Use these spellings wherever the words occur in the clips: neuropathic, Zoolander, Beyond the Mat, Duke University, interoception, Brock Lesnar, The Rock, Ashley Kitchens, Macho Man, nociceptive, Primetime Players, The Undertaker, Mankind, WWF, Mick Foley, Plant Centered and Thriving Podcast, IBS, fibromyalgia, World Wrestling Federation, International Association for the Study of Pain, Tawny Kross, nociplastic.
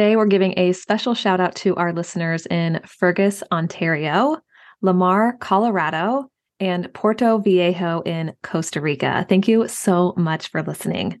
Today, we're giving a special shout out to our listeners in Fergus, Ontario, Lamar, Colorado, and Puerto Viejo in Costa Rica. Thank you so much for listening.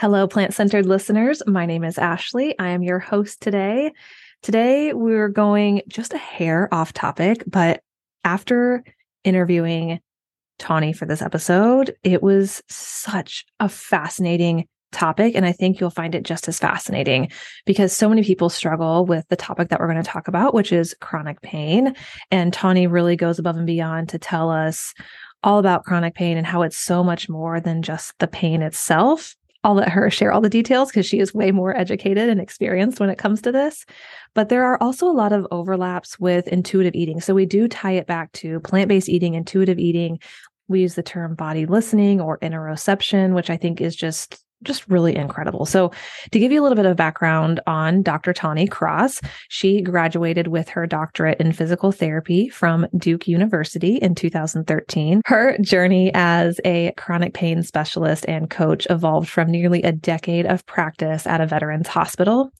Hello, plant-centered listeners. My name is Ashley. I am your host today. Today, we're going just a hair off topic, but after interviewing Tawny for this episode, it was such a fascinating topic, and I think you'll find it just as fascinating because so many people struggle with the topic that we're going to talk about, which is chronic pain. And Tawny really goes above and beyond to tell us all about chronic pain and how it's so much more than just the pain itself. I'll let her share all the details because she is way more educated and experienced when it comes to this. But there are also a lot of overlaps with intuitive eating. So we do tie it back to plant-based eating, intuitive eating. We use the term body listening or interoception, which I think is just really incredible. So to give you a little bit of background on Dr. Tawny Kross, she graduated with her doctorate in physical therapy from Duke University in 2013. Her journey as a chronic pain specialist and coach evolved from nearly a decade of practice at a veterans hospital.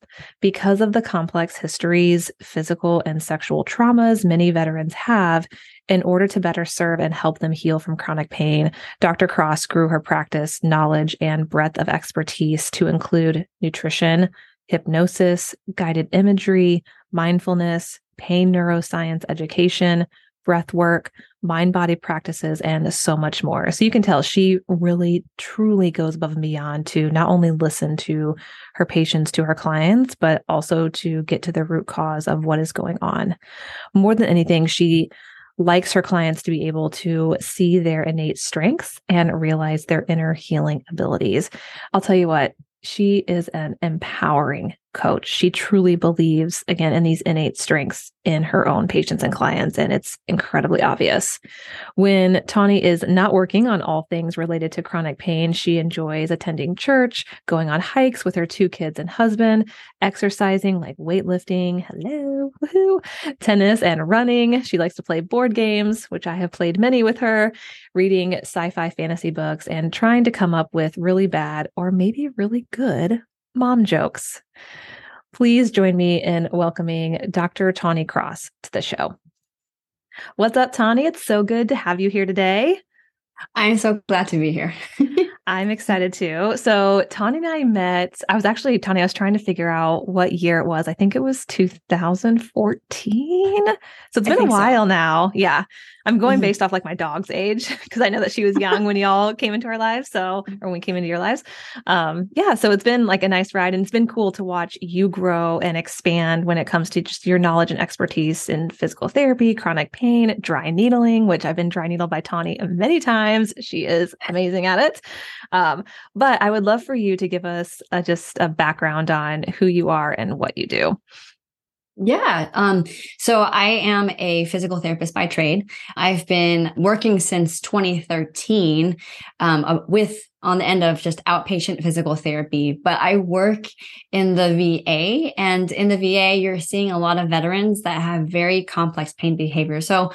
Because of the complex histories, physical and sexual traumas many veterans have, in order to better serve and help them heal from chronic pain, Dr. Kross grew her practice, knowledge, and breadth of expertise to include nutrition, hypnosis, guided imagery, mindfulness, pain neuroscience education, breath work, mind-body practices, and so much more. So you can tell she really, truly goes above and beyond to not only listen to her patients, to her clients, but also to get to the root cause of what is going on. More than anything, she likes her clients to be able to see their innate strengths and realize their inner healing abilities. I'll tell you what, she is an empowering coach. She truly believes, again, in these innate strengths in her own patients and clients, and it's incredibly obvious. When Tawny is not working on all things related to chronic pain, she enjoys attending church, going on hikes with her two kids and husband, exercising like weightlifting, tennis, and running. She likes to play board games, which I have played many with her, reading sci-fi fantasy books, and trying to come up with really bad or maybe really good mom jokes. Please join me in welcoming Dr. Tawny Kross to the show. What's up, Tawny? It's so good to have you here today. I'm so glad to be here. I'm excited too. So Tawny and I met, I was trying to figure out what year it was. I think it was 2014. So it's been a while now. Yeah. I'm going based off like my dog's age because I know that she was young when y'all came into our lives. So, or when we came into your lives. Yeah. So it's been like a nice ride, and it's been cool to watch you grow and expand when it comes to just your knowledge and expertise in physical therapy, chronic pain, dry needling, which I've been dry needled by Tawny many times. She is amazing at it. But I would love for you to give us just a background on who you are and what you do. Yeah. So I am a physical therapist by trade. I've been working since 2013 on the end of just outpatient physical therapy, but I work in the VA, and in the VA, you're seeing a lot of veterans that have very complex pain behavior. So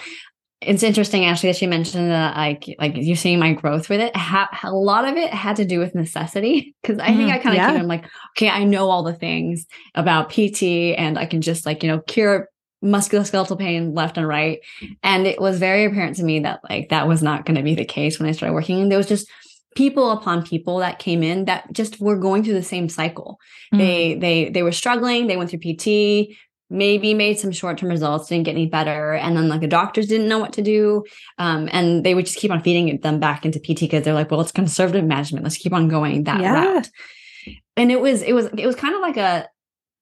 it's interesting, Ashley, that she mentioned that like you're seeing my growth with it. A lot of it had to do with necessity, because I think I kind of came in like, okay, I know all the things about PT, and I can just cure musculoskeletal pain left and right. And it was very apparent to me that that was not going to be the case when I started working. And there was just people upon people that came in that just were going through the same cycle. They were struggling. They went through PT. Maybe made some short-term results, didn't get any better. And then the doctors didn't know what to do. And they would just keep on feeding them back into PT because they're like, well, it's conservative management. Let's keep on going that route. And it was kind of like I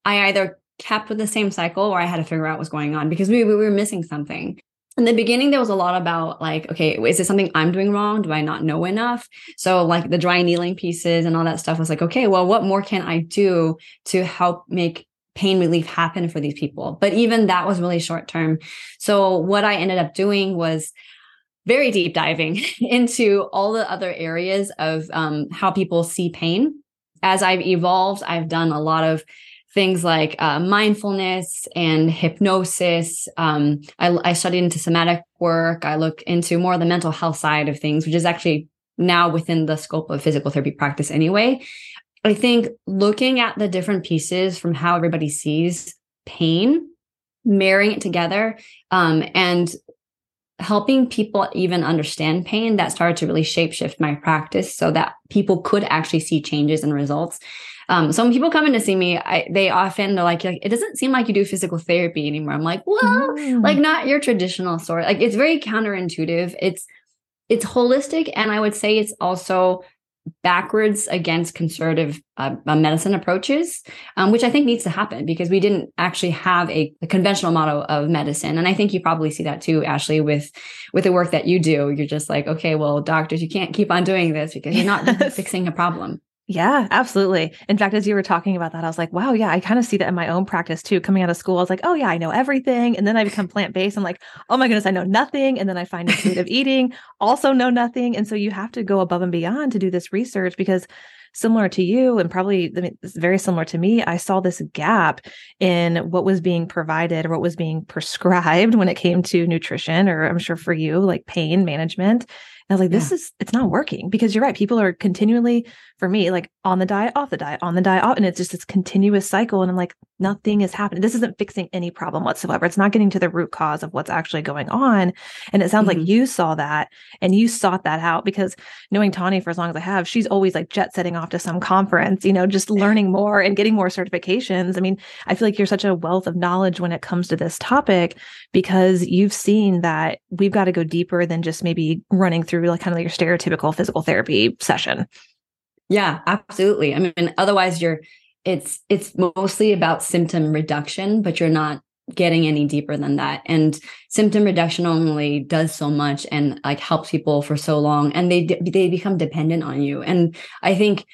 either kept with the same cycle or I had to figure out what's going on because we were missing something. in the beginning, there was a lot about like, okay, is it something I'm doing wrong? Do I not know enough? So like the dry needling pieces and all that stuff was like, okay, well, what more can I do to help make pain relief happen for these people? But even that was really short term. So what I ended up doing was very deep diving into all the other areas of how people see pain. As I've evolved, I've done a lot of things like mindfulness and hypnosis. I studied into somatic work. I look into more the mental health side of things, which is actually now within the scope of physical therapy practice anyway. I think looking at the different pieces from how everybody sees pain, marrying it together, and helping people even understand pain, that started to really shape shift my practice so that people could actually see changes and results. So when people come in to see me, they often are like, it doesn't seem like you do physical therapy anymore. I'm like, well, like not your traditional sort. Like it's very counterintuitive. It's holistic. And I would say it's also backwards against conservative medicine approaches, which I think needs to happen because we didn't actually have a conventional model of medicine. And I think you probably see that too, Ashley, with the work that you do. You're just like, okay, well, doctors, you can't keep on doing this because you're not fixing a problem. Yeah, absolutely. In fact, as you were talking about that, I was like, wow, yeah, I kind of see that in my own practice too. Coming out of school, I was like, oh yeah, I know everything. And then I become plant-based. I'm like, oh my goodness, I know nothing. And then I find intuitive eating, also know nothing. And so you have to go above and beyond to do this research because similar to you and probably very similar to me, I saw this gap in what was being provided or what was being prescribed when it came to nutrition, or I'm sure for you, like pain management. I was like, it's not working because you're right. People are continually, for me, like on the diet, off the diet, on the diet, off. And it's just this continuous cycle. And I'm like, nothing is happening. This isn't fixing any problem whatsoever. It's not getting to the root cause of what's actually going on. And it sounds like you saw that and you sought that out because knowing Tawny for as long as I have, she's always like jet setting off to some conference, you know, just learning more and getting more certifications. I mean, I feel like you're such a wealth of knowledge when it comes to this topic because you've seen that we've got to go deeper than just maybe running through like kind of like your stereotypical physical therapy session. Yeah, absolutely. I mean, otherwise it's mostly about symptom reduction, but you're not getting any deeper than that. And symptom reduction only does so much and like helps people for so long and they become dependent on you. And I think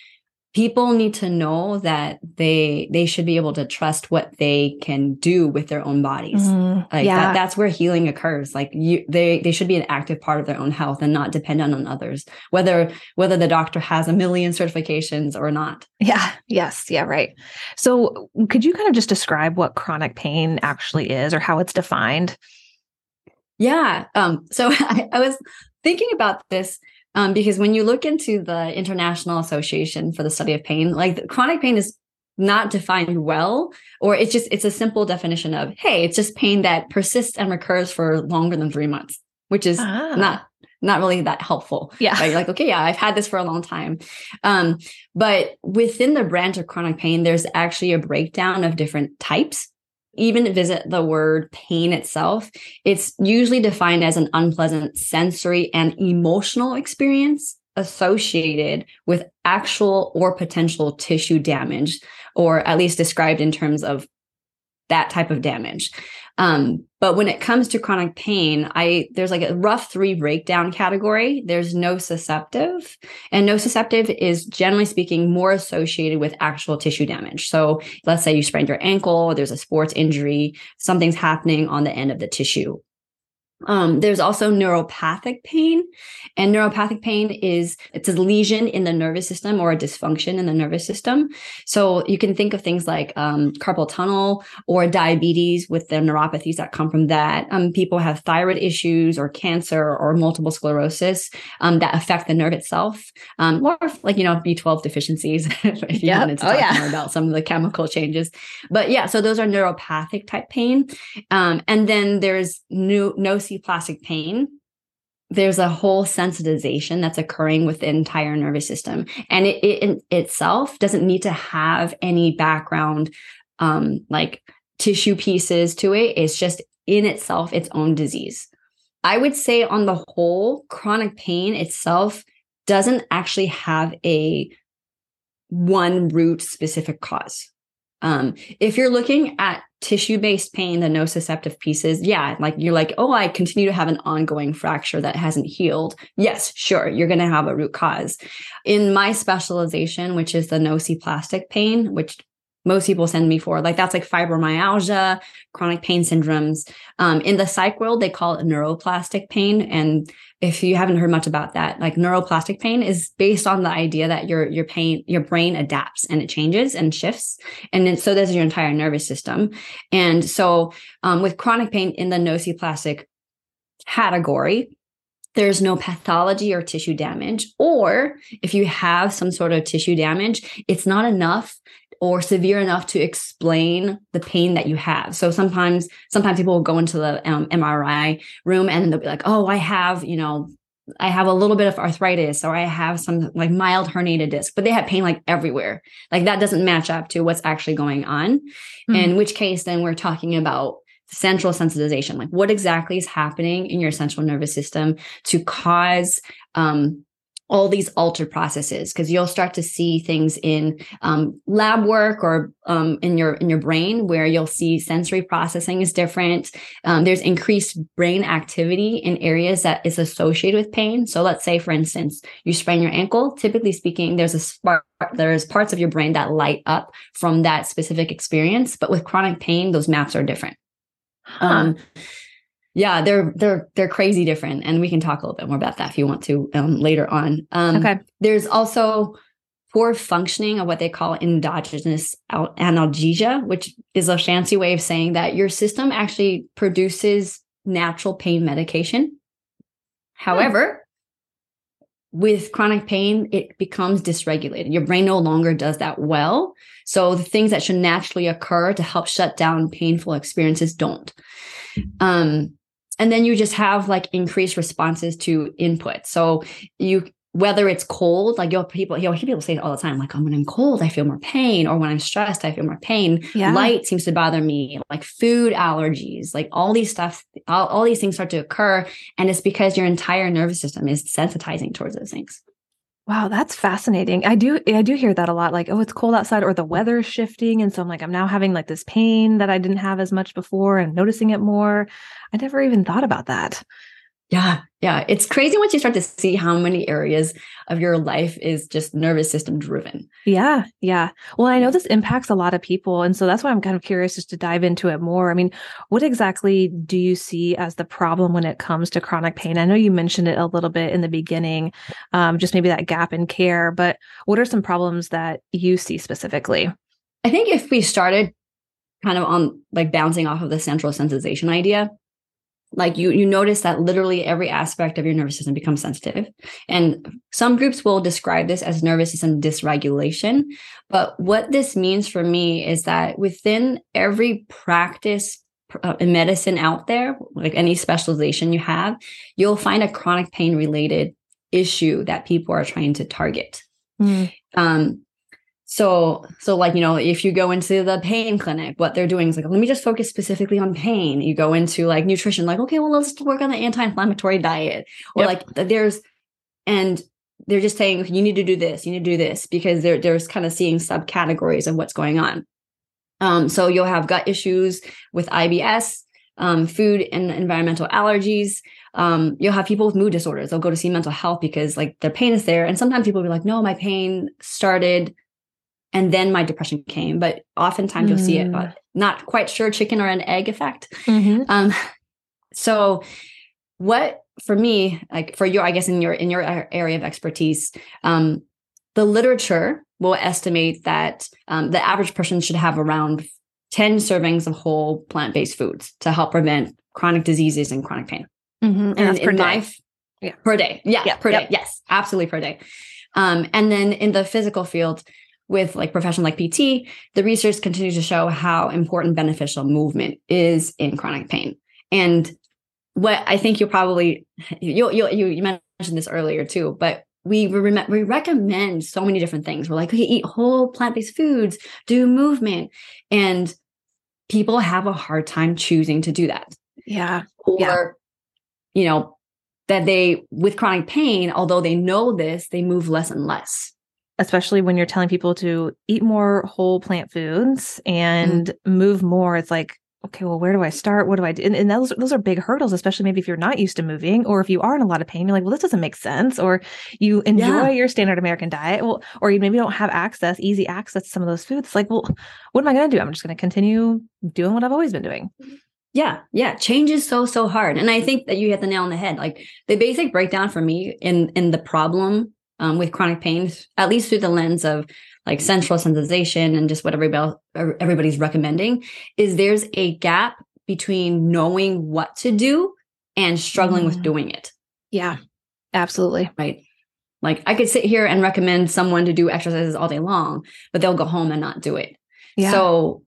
people need to know that they should be able to trust what they can do with their own bodies. That's where healing occurs. Like they should be an active part of their own health and not dependent on others, whether the doctor has a million certifications or not. Yeah. Yes. Yeah. Right. So could you kind of just describe what chronic pain actually is or how it's defined? Yeah. So I was thinking about this. Because when you look into the International Association for the Study of Pain, like chronic pain is not defined well, or it's a simple definition of, hey, it's just pain that persists and recurs for longer than 3 months, which is not really that helpful. Yeah. Right? You're like, okay, yeah, I've had this for a long time. But within the branch of chronic pain, there's actually a breakdown of different types. Even visit the word pain itself, it's usually defined as an unpleasant sensory and emotional experience associated with actual or potential tissue damage, or at least described in terms of that type of damage. But when it comes to chronic pain, there's like a rough 3 breakdown category. There's nociceptive, and nociceptive is generally speaking more associated with actual tissue damage. So let's say you sprained your ankle, there's a sports injury, something's happening on the end of the tissue. There's also neuropathic pain, and neuropathic pain it's a lesion in the nervous system or a dysfunction in the nervous system. So you can think of things like carpal tunnel or diabetes with the neuropathies that come from that. People have thyroid issues or cancer or multiple sclerosis that affect the nerve itself, or like, you know, B12 deficiencies if you wanted to talk more about some of the chemical changes. But yeah, so those are neuropathic type pain. And then there's nociplastic pain. There's a whole sensitization that's occurring with the entire nervous system, and it in itself doesn't need to have any background like tissue pieces to it. It's just in itself its own disease. I would say on the whole, chronic pain itself doesn't actually have a one root specific cause. If you're looking at tissue-based pain, the nociceptive pieces, oh, I continue to have an ongoing fracture that hasn't healed. Yes, sure, you're going to have a root cause. In my specialization, which is the nociplastic pain, which most people send me for, that's fibromyalgia, chronic pain syndromes. In the psych world, they call it neuroplastic pain. And if you haven't heard much about that, neuroplastic pain is based on the idea that your brain adapts and it changes and shifts. And then, so does your entire nervous system. And so with chronic pain in the nociplastic category, there's no pathology or tissue damage. Or if you have some sort of tissue damage, it's not enough or severe enough to explain the pain that you have. So sometimes people will go into the MRI room and they'll be like, oh, I have a little bit of arthritis, or I have some mild herniated disc, but they have pain everywhere. That doesn't match up to what's actually going on. Mm-hmm. In which case, then we're talking about central sensitization. What exactly is happening in your central nervous system to cause all these altered processes, because you'll start to see things in lab work or in your brain where you'll see sensory processing is different. There's increased brain activity in areas that is associated with pain. So let's say, for instance, you sprain your ankle. Typically speaking, there's a spark. There's parts of your brain that light up from that specific experience. But with chronic pain, those maps are different. Yeah, they're crazy different. And we can talk a little bit more about that if you want to later on. Okay. There's also poor functioning of what they call endogenous analgesia, which is a fancy way of saying that your system actually produces natural pain medication. However, with chronic pain, it becomes dysregulated. Your brain no longer does that well. So the things that should naturally occur to help shut down painful experiences don't. And then you just have increased responses to input. So whether it's cold, you'll hear people say it all the time, when I'm cold, I feel more pain, or when I'm stressed, I feel more pain. Yeah. Light seems to bother me, food allergies, all these stuff, all these things start to occur. And it's because your entire nervous system is sensitizing towards those things. Wow, that's fascinating. I do hear that a lot. Oh, it's cold outside, or the weather's shifting, and so I'm I'm now having this pain that I didn't have as much before, and noticing it more. I never even thought about that. Yeah, it's crazy once you start to see how many areas of your life is just nervous system driven. Yeah. Well, I know this impacts a lot of people, and so that's why I'm kind of curious just to dive into it more. I mean, what exactly do you see as the problem when it comes to chronic pain? I know you mentioned it a little bit in the beginning, just maybe that gap in care, but what are some problems that you see specifically? I think if we started kind of on bouncing off of the central sensitization idea, you notice that literally every aspect of your nervous system becomes sensitive. And some groups will describe this as nervous system dysregulation. But what this means for me is that within every practice in medicine out there, any specialization you have, you'll find a chronic pain related issue that people are trying to target. Mm. So if you go into the pain clinic, what they're doing is let me just focus specifically on pain. You go into nutrition, okay, well, let's work on the anti-inflammatory diet. Or yep. And they're just saying, you need to do this, because they're kind of seeing subcategories of what's going on. So you'll have gut issues with IBS, food and environmental allergies. You'll have people with mood disorders. They'll go to see mental health because their pain is there. And sometimes people will be no, my pain started and then my depression came, but oftentimes you'll see it, but not quite sure, chicken or an egg effect. Mm-hmm. So what, for me, for your, I guess in your area of expertise, the literature will estimate that the average person should have around 10 servings of whole plant-based foods to help prevent chronic diseases and chronic pain. Mm-hmm. And that's per day. Per day. Yeah. Yep. Per day. Yes, absolutely per day. And then in the physical field, with profession like PT, the research continues to show how important beneficial movement is in chronic pain. And what I think you mentioned this earlier too, but we recommend so many different things. We're okay, eat whole plant-based foods, do movement. And people have a hard time choosing to do that. Yeah. That they, with chronic pain, although they know this, they move less and less. especially when you're telling people to eat more whole plant foods and move more, it's like, okay, well, where do I start? What do I do? And those are big hurdles, especially maybe if you're not used to moving, or if you are in a lot of pain, you're like, well, this doesn't make sense. Or you enjoy your standard American diet, well, or you maybe don't have access, easy access to some of those foods. It's like, well, what am I going to do? I'm just going to continue doing what I've always been doing. Yeah. Yeah. Change is so hard. And I think that you hit the nail on the head. Like the basic breakdown for me in the problem with chronic pain, at least through the lens of like central sensitization and just what everybody's recommending, is there's a gap between knowing what to do and struggling with doing it. Yeah, absolutely. Right. Like I could sit here and recommend someone to do exercises all day long, but they'll go home and not do it. Yeah. So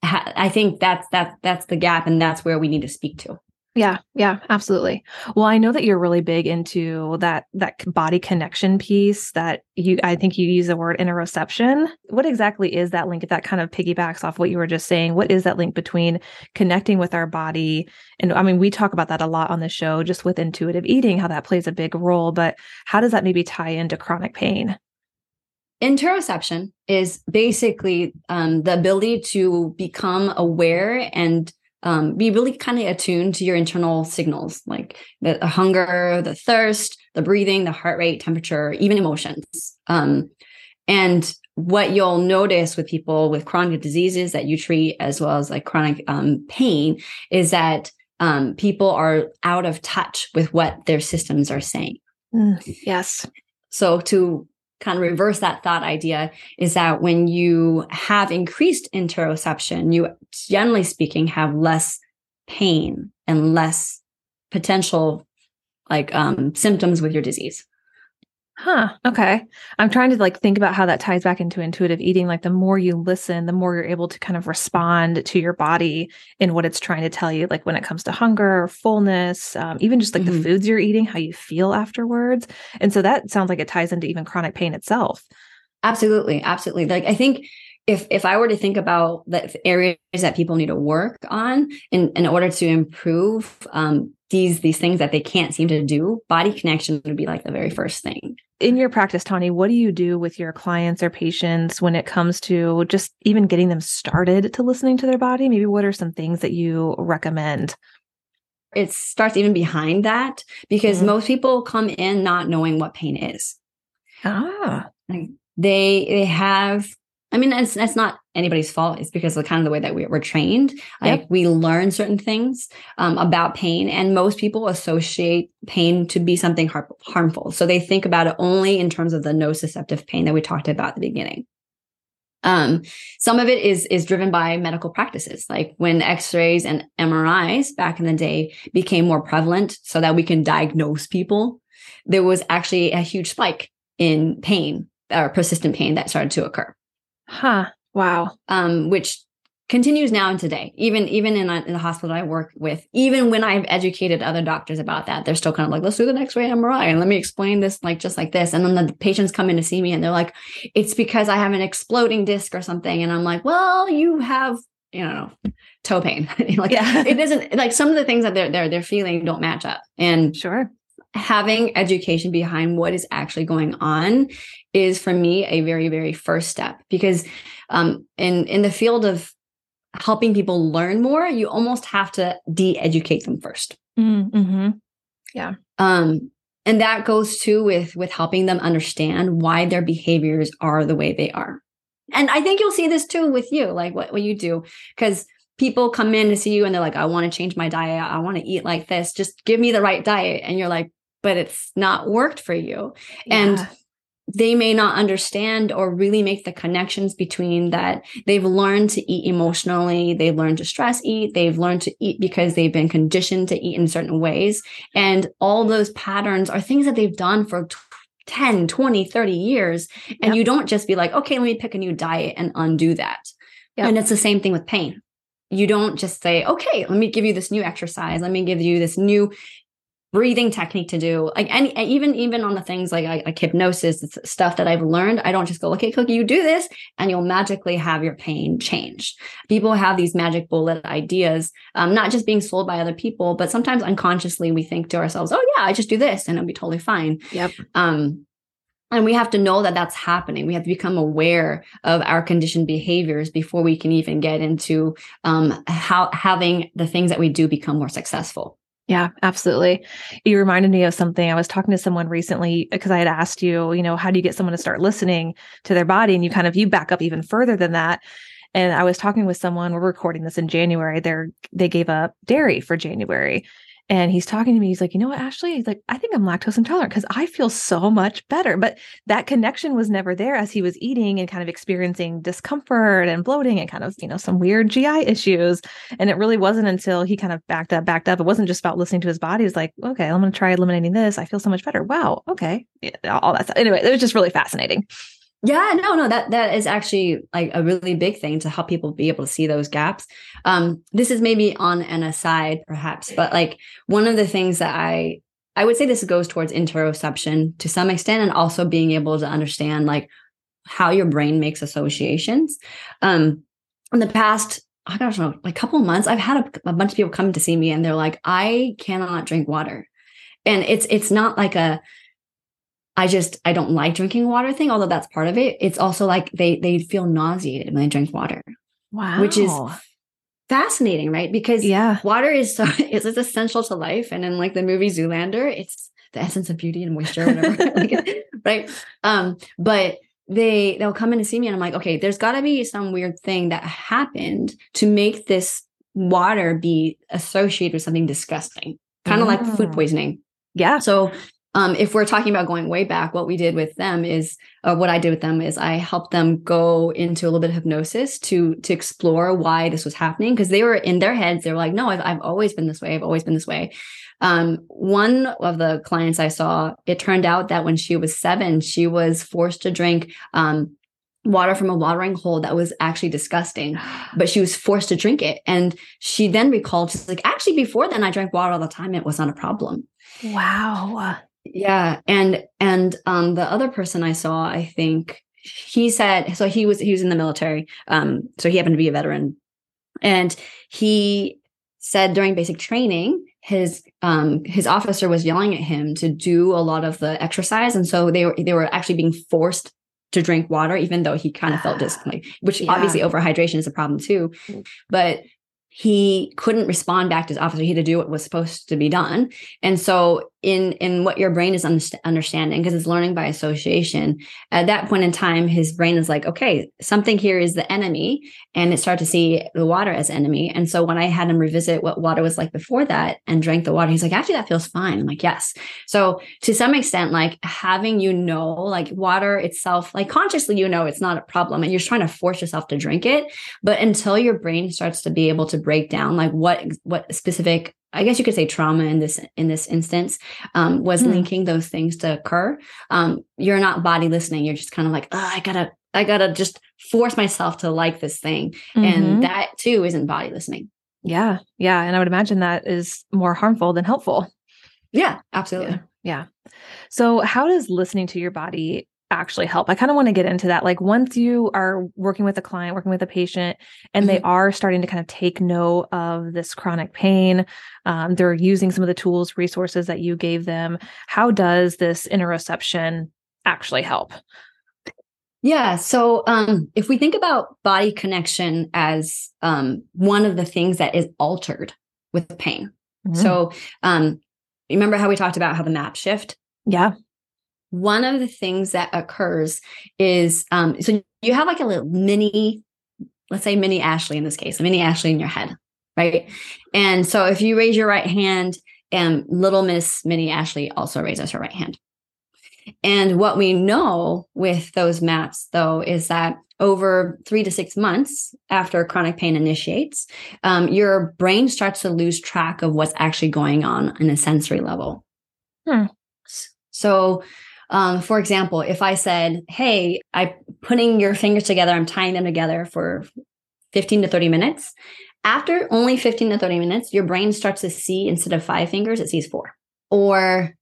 I think that's the gap, and that's where we need to speak to. Yeah. Yeah, absolutely. Well, I know that you're really big into that body connection piece that I think you use the word interoception. What exactly is that link? If that kind of piggybacks off what you were just saying, what is that link between connecting with our body? And I mean, we talk about that a lot on the show, just with intuitive eating, how that plays a big role, but how does that maybe tie into chronic pain? Interoception is basically the ability to become aware and be really kind of attuned to your internal signals, like the hunger, the thirst, the breathing, the heart rate, temperature, even emotions. And what you'll notice with people with chronic diseases that you treat, as well as like chronic pain, is that people are out of touch with what their systems are saying. Yes. So to kind of reverse that thought idea is that when you have increased interoception, you generally speaking have less pain and less potential like symptoms with your disease. Huh. Okay. I'm trying to like think about how that ties back into intuitive eating. Like the more you listen, the more you're able to kind of respond to your body and what it's trying to tell you. Like when it comes to hunger, fullness, even just like the foods you're eating, how you feel afterwards. And so that sounds like it ties into even chronic pain itself. Absolutely. Absolutely. Like I think if I were to think about the areas that people need to work on in order to improve these things that they can't seem to do, body connection would be like the very first thing. In your practice, Tawny, what do you do with your clients or patients when it comes to just even getting them started to listening to their body? Maybe what are some things that you recommend? It starts even behind that, because most people come in not knowing what pain is. Ah, like they have. I mean, that's not anybody's fault. It's because of kind of the way that we're trained. Yep. Like we learn certain things about pain, and most people associate pain to be something harmful. So they think about it only in terms of the nociceptive pain that we talked about at the beginning. Some of it is driven by medical practices, like when X-rays and MRIs back in the day became more prevalent so that we can diagnose people. There was actually a huge spike in pain or persistent pain that started to occur. Huh. Wow. Which continues now and today, even in the hospital I work with, even when I've educated other doctors about that, they're still kind of like, let's do the X-ray MRI and let me explain this, like, just like this. And then the patients come in to see me and they're like, it's because I have an exploding disc or something. And I'm like, well, you have, toe pain. Like it doesn't, like some of the things that they're feeling don't match up. And sure. Having education behind what is actually going on is for me a very, very first step, because in the field of helping people learn more, you almost have to de-educate them first. Mm-hmm. Yeah. And that goes too with helping them understand why their behaviors are the way they are. And I think you'll see this too with you, like what you do, because people come in to see you and they're like, I want to change my diet. I want to eat like this. Just give me the right diet. And you're like, but it's not worked for you. Yeah. And they may not understand or really make the connections between that. They've learned to eat emotionally. They've learned to stress eat. They've learned to eat because they've been conditioned to eat in certain ways. And all those patterns are things that they've done for 10, 20, 30 years. And you don't just be like, okay, let me pick a new diet and undo that. Yep. And it's the same thing with pain. You don't just say, okay, let me give you this new exercise. Let me give you this new breathing technique to do. Like even on the things like hypnosis, it's stuff that I've learned. I don't just go, okay, Cookie, you do this and you'll magically have your pain change. People have these magic bullet ideas, not just being sold by other people, but sometimes unconsciously we think to ourselves, oh yeah, I just do this and it'll be totally fine. Yep. And we have to know that that's happening. We have to become aware of our conditioned behaviors before we can even get into how having the things that we do become more successful. Yeah, absolutely. You reminded me of something. I was talking to someone recently because I had asked you, you know, how do you get someone to start listening to their body? And you kind of, you back up even further than that. And I was talking with someone, we're recording this in January. They gave up dairy for January. And he's talking to me. He's like, you know what, Ashley? He's like, I think I'm lactose intolerant because I feel so much better. But that connection was never there as he was eating and kind of experiencing discomfort and bloating and kind of, you know, some weird GI issues. And it really wasn't until he kind of backed up. It wasn't just about listening to his body. It's like, okay, I'm going to try eliminating this. I feel so much better. Wow. Okay. Yeah, all that stuff. Anyway, it was just really fascinating. Yeah, no, that is actually like a really big thing to help people be able to see those gaps. This is maybe on an aside perhaps, but like one of the things that I would say this goes towards interoception to some extent, and also being able to understand like how your brain makes associations. In the past, I don't know, like a couple of months, I've had a bunch of people come to see me and they're like, I cannot drink water. And it's not like I don't like drinking water thing, although that's part of it. It's also like they feel nauseated when they drink water. Wow. Which is fascinating, right? Because water is it's essential to life. And in like the movie Zoolander, it's the essence of beauty and moisture, whatever. Like, right. But they'll come in to see me and I'm like, okay, there's gotta be some weird thing that happened to make this water be associated with something disgusting, kind of like food poisoning. Yeah. So if we're talking about going way back, what I did with them is I helped them go into a little bit of hypnosis to explore why this was happening. Because they were in their heads, they were like, no, I've always been this way. One of the clients I saw, it turned out that when she was 7, she was forced to drink water from a watering hole that was actually disgusting, but she was forced to drink it. And she then recalled, she's like, actually, before then I drank water all the time. It was not a problem. Wow. Yeah. And the other person I saw, I think he said, so he was in the military. So he happened to be a veteran, and he said during basic training, his officer was yelling at him to do a lot of the exercise. And so they were actually being forced to drink water, even though he kind of felt disciplined, which obviously overhydration is a problem too, but he couldn't respond back to his officer. He had to do what was supposed to be done. And so in what your brain is understanding, because it's learning by association, at that point in time, his brain is like, okay, something here is the enemy. And it started to see the water as enemy. And so when I had him revisit what water was like before that and drank the water, he's like, actually, that feels fine. I'm like, yes. So to some extent, like having, you know, like water itself, like consciously, you know, it's not a problem and you're trying to force yourself to drink it. But until your brain starts to be able to break down like what specific, I guess you could say trauma in this instance, was linking those things to occur. You're not body listening. You're just kind of like, oh, I gotta just force myself to like this thing. Mm-hmm. And that too isn't body listening. Yeah. Yeah. And I would imagine that is more harmful than helpful. Yeah, absolutely. Yeah. So how does listening to your body actually help? I kind of want to get into that. Like once you are working with a client, working with a patient, and they are starting to kind of take note of this chronic pain, they're using some of the tools, resources that you gave them. How does this interoception actually help? Yeah. So if we think about body connection as one of the things that is altered with pain. Mm-hmm. So remember how we talked about how the map shift? Yeah. One of the things that occurs is, so you have like a little mini, let's say mini Ashley in this case, a mini Ashley in your head, right? And so if you raise your right hand, little Miss Mini Ashley also raises her right hand. And what we know with those maps, though, is that over 3 to 6 months after chronic pain initiates, your brain starts to lose track of what's actually going on a sensory level. So for example, if I said, hey, I'm putting your fingers together, I'm tying them together for 15 to 30 minutes. After only 15 to 30 minutes, your brain starts to see instead of 5 fingers, it sees 4. Or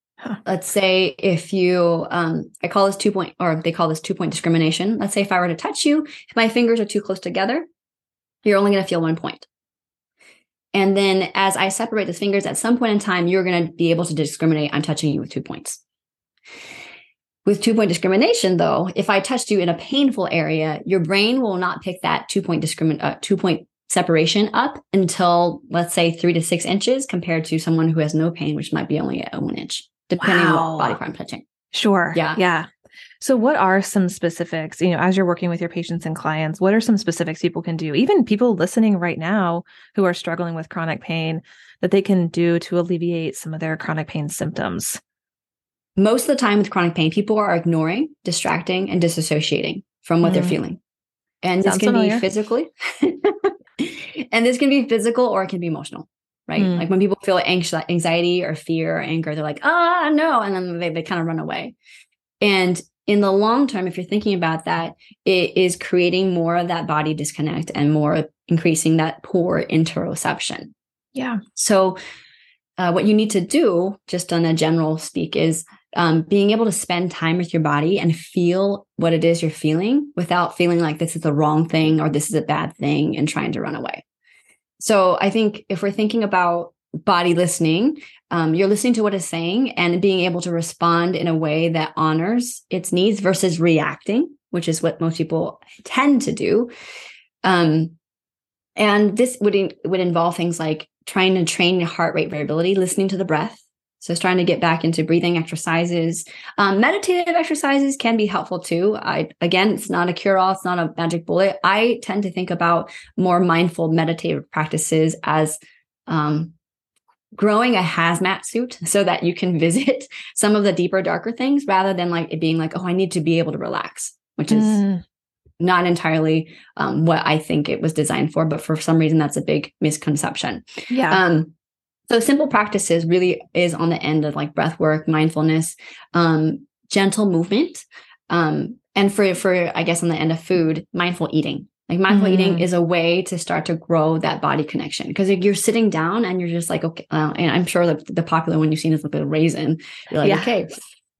let's say if you, I call this 2-point, or they call this 2-point discrimination. Let's say if I were to touch you, if my fingers are too close together, you're only going to feel 1 point. And then as I separate those fingers, at some point in time, you're going to be able to discriminate. I'm touching you with 2 points. With two-point discrimination, though, if I touched you in a painful area, your brain will not pick that two-point separation up until, let's say, 3 to 6 inches compared to someone who has no pain, which might be only at 1 inch, depending on what body part I'm touching. Sure. Yeah. Yeah. So what are some specifics, you know, as you're working with your patients and clients, what are some specifics people can do, even people listening right now who are struggling with chronic pain, that they can do to alleviate some of their chronic pain symptoms? Most of the time with chronic pain, people are ignoring, distracting, and disassociating from what they're feeling. And this can be physically, and this can be physical or it can be emotional, right? Like when people feel anxiety or fear or anger, they're like, ah, no. And then they kind of run away. And in the long term, if you're thinking about that, it is creating more of that body disconnect and more increasing that poor interoception. Yeah. So what you need to do, just on a general speak, is being able to spend time with your body and feel what it is you're feeling without feeling like this is the wrong thing or this is a bad thing and trying to run away. So I think if we're thinking about body listening, you're listening to what it's saying and being able to respond in a way that honors its needs versus reacting, which is what most people tend to do. And this would involve things like trying to train your heart rate variability, listening to the breath. So it's trying to get back into breathing exercises. Meditative exercises can be helpful too. Again, it's not a cure-all. It's not a magic bullet. I tend to think about more mindful meditative practices as growing a hazmat suit so that you can visit some of the deeper, darker things rather than like it being like, oh, I need to be able to relax, which is not entirely what I think it was designed for. But for some reason, that's a big misconception. Yeah. So simple practices really is on the end of like breath work, mindfulness, gentle movement. And for I guess on the end of food, mindful eating. Like mindful eating is a way to start to grow that body connection. Because you're sitting down and you're just like, okay, and I'm sure that the popular one you've seen is like a raisin. You're like, okay,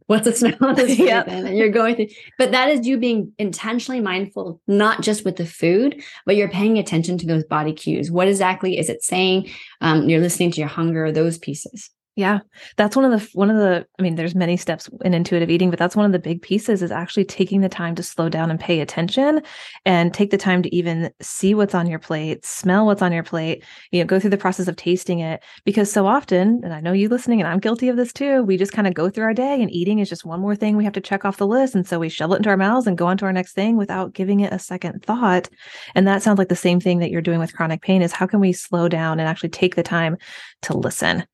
what's the smell of this raisin? And you're going through, but that is you being intentionally mindful, not just with the food, but you're paying attention to those body cues. What exactly is it saying? You're listening to your hunger, those pieces. Yeah. That's one of the, I mean, there's many steps in intuitive eating, but that's one of the big pieces is actually taking the time to slow down and pay attention and take the time to even see what's on your plate, smell what's on your plate, you know, go through the process of tasting it, because so often, and I know you listening and I'm guilty of this too, we just kind of go through our day and eating is just one more thing we have to check off the list. And so we shove it into our mouths and go on to our next thing without giving it a second thought. And that sounds like the same thing that you're doing with chronic pain is how can we slow down and actually take the time to listen?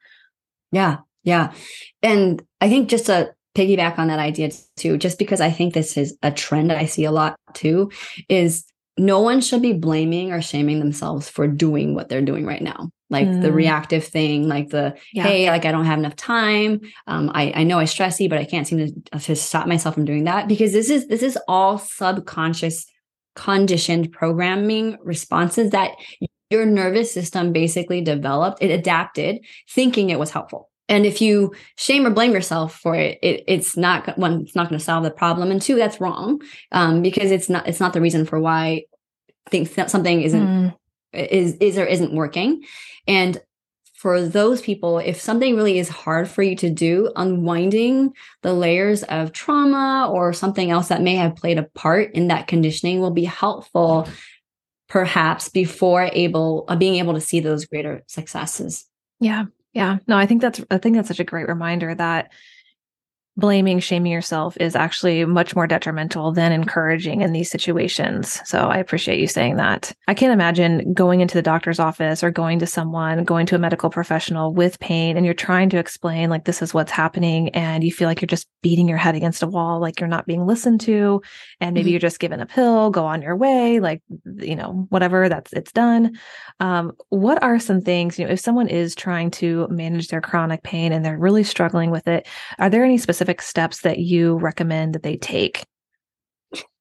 Yeah. Yeah. And I think just to piggyback on that idea too, just because I think this is a trend that I see a lot too, is no one should be blaming or shaming themselves for doing what they're doing right now. Like the reactive thing, like the, hey, like I don't have enough time. I know I stress eat, but I can't seem to stop myself from doing that, because this is all subconscious conditioned programming responses that your nervous system basically developed, it adapted, thinking it was helpful. And if you shame or blame yourself for it, it's not one, it's not going to solve the problem. And two, that's wrong because it's not the reason for why things that something isn't is or isn't working. And for those people, if something really is hard for you to do, unwinding the layers of trauma or something else that may have played a part in that conditioning will be helpful. Perhaps before being able to see those greater successes. Yeah. Yeah. No, I think that's such a great reminder that blaming, shaming yourself is actually much more detrimental than encouraging in these situations. So I appreciate you saying that. I can't imagine going into the doctor's office or going to a medical professional with pain and you're trying to explain like, this is what's happening. And you feel like you're just beating your head against a wall, like you're not being listened to. And maybe you're just given a pill, go on your way, like, you know, whatever it's done. What are some things, you know, if someone is trying to manage their chronic pain and they're really struggling with it, are there any specific steps that you recommend that they take?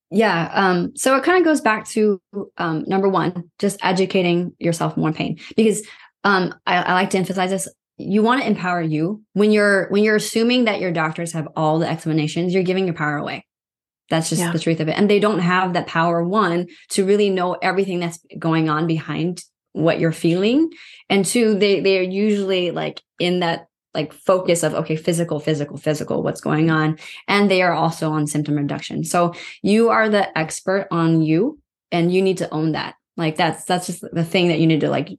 Yeah. So it kind of goes back to number one, just educating yourself more on pain, because I like to emphasize this. You want to empower you when you're assuming that your doctors have all the explanations, you're giving your power away. That's just the truth of it. And they don't have that power, one, to really know everything that's going on behind what you're feeling. And two, they're usually like in that like focus of, okay, physical, what's going on. And they are also on symptom reduction. So you are the expert on you and you need to own that. Like that's just the thing that you need to like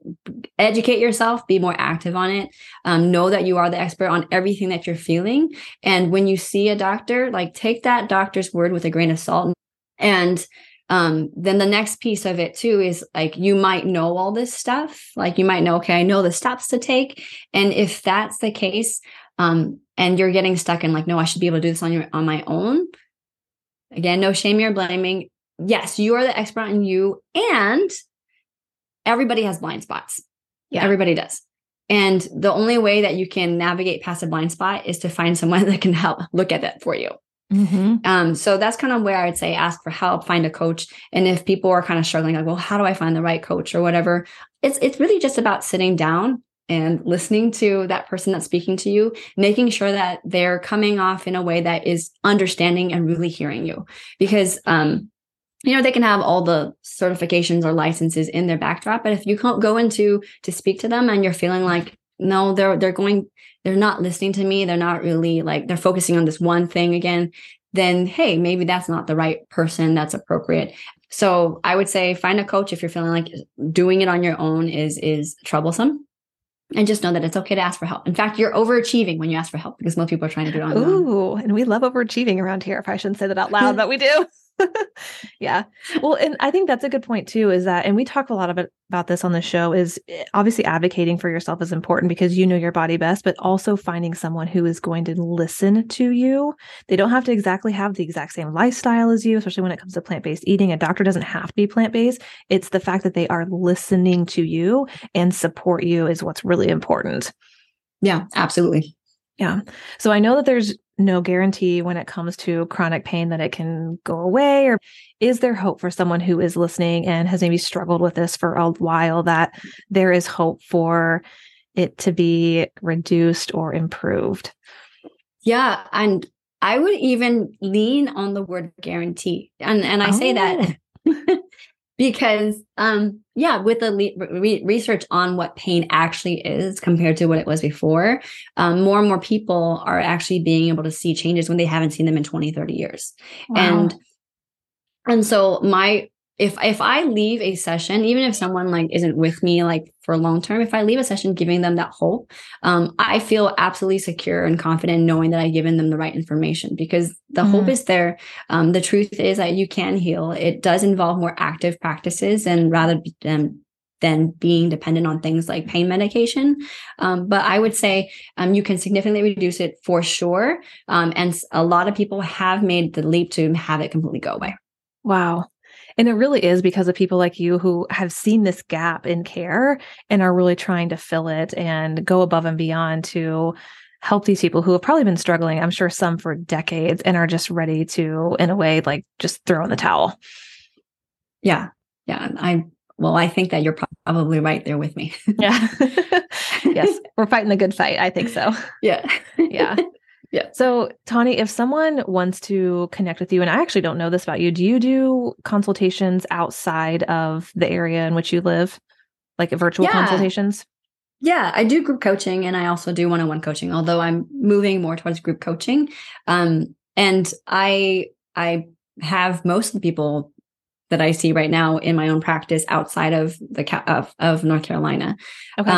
educate yourself, be more active on it. Know that you are the expert on everything that you're feeling. And when you see a doctor, like take that doctor's word with a grain of salt. And then the next piece of it too is like, you might know all this stuff. Like you might know, okay, I know the steps to take. And if that's the case, and you're getting stuck in like, no, I should be able to do this on my own. Again, no shaming or blaming. Yes, you are the expert on you, and everybody has blind spots. Yeah. Everybody does. And the only way that you can navigate past a blind spot is to find someone that can help look at that for you. Mm-hmm. So that's kind of where I would say, ask for help, find a coach. And if people are kind of struggling, like, well, how do I find the right coach or whatever? It's really just about sitting down and listening to that person that's speaking to you, making sure that they're coming off in a way that is understanding and really hearing you. Because, you know, they can have all the certifications or licenses in their backdrop, but if you can't go into to speak to them and you're feeling like, no, they're not listening to me, they're not really like, they're focusing on this one thing again, then, hey, maybe that's not the right person that's appropriate. So I would say find a coach if you're feeling like doing it on your own is troublesome. And just know that it's okay to ask for help. In fact, you're overachieving when you ask for help because most people are trying to do it on their own. Ooh, and we love overachieving around here. If I shouldn't say that out loud, but we do. Yeah. Well, and I think that's a good point too, is that, and we talk a lot about this on the show, is obviously advocating for yourself is important because you know your body best, but also finding someone who is going to listen to you. They don't have to exactly have the exact same lifestyle as you, especially when it comes to plant-based eating. A doctor doesn't have to be plant-based. It's the fact that they are listening to you and support you is what's really important. Yeah, absolutely. Yeah. So I know that there's no guarantee when it comes to chronic pain that it can go away, or is there hope for someone who is listening and has maybe struggled with this for a while that there is hope for it to be reduced or improved? Yeah. And I would even lean on the word guarantee. And I say that because, yeah, with the research on what pain actually is compared to what it was before, more and more people are actually being able to see changes when they haven't seen them in 20, 30 years. Wow. And so if I leave a session, even if someone like isn't with me, like for long term, if I leave a session, giving them that hope, I feel absolutely secure and confident knowing that I've given them the right information because the hope is there. The truth is that you can heal. It does involve more active practices and rather than being dependent on things like pain medication. But I would say you can significantly reduce it for sure. And a lot of people have made the leap to have it completely go away. Wow. And it really is because of people like you who have seen this gap in care and are really trying to fill it and go above and beyond to help these people who have probably been struggling, I'm sure some for decades, and are just ready to, in a way, like just throw in the towel. Yeah. Yeah. I think that you're probably right there with me. Yeah. Yes. We're fighting the good fight. I think so. Yeah. Yeah. Yeah. So Tawny, if someone wants to connect with you, and I actually don't know this about you, do you do consultations outside of the area in which you live, like virtual consultations? Yeah, I do group coaching and I also do one-on-one coaching, although I'm moving more towards group coaching. And I have most of the people that I see right now in my own practice outside of of North Carolina. Okay.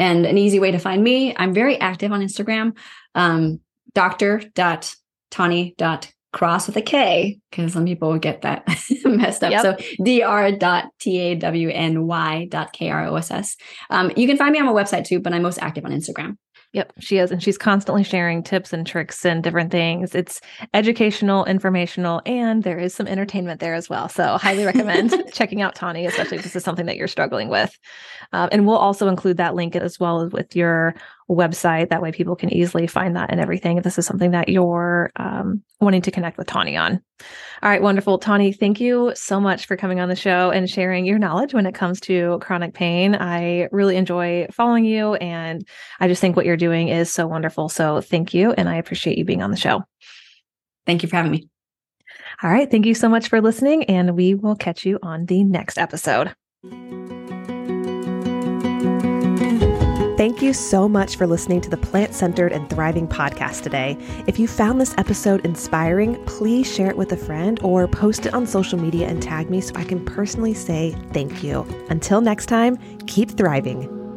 And an easy way to find me, I'm very active on Instagram, dr.tawny.kross with a K, because some people get that messed up. Yep. So dr.tawny.kross. You can find me on my website too, but I'm most active on Instagram. Yep, she is. And she's constantly sharing tips and tricks and different things. It's educational, informational, and there is some entertainment there as well. So highly recommend checking out Tawny, especially if this is something that you're struggling with. And we'll also include that link as well with your website. That way people can easily find that and everything, if this is something that you're wanting to connect with Tawny on. All right, wonderful. Tawny, thank you so much for coming on the show and sharing your knowledge when it comes to chronic pain. I really enjoy following you, and I just think what you're doing is so wonderful. So thank you. And I appreciate you being on the show. Thank you for having me. All right. Thank you so much for listening, and we will catch you on the next episode. Thank you so much for listening to the Plant Centered and Thriving Podcast today. If you found this episode inspiring, please share it with a friend or post it on social media and tag me so I can personally say thank you. Until next time, keep thriving.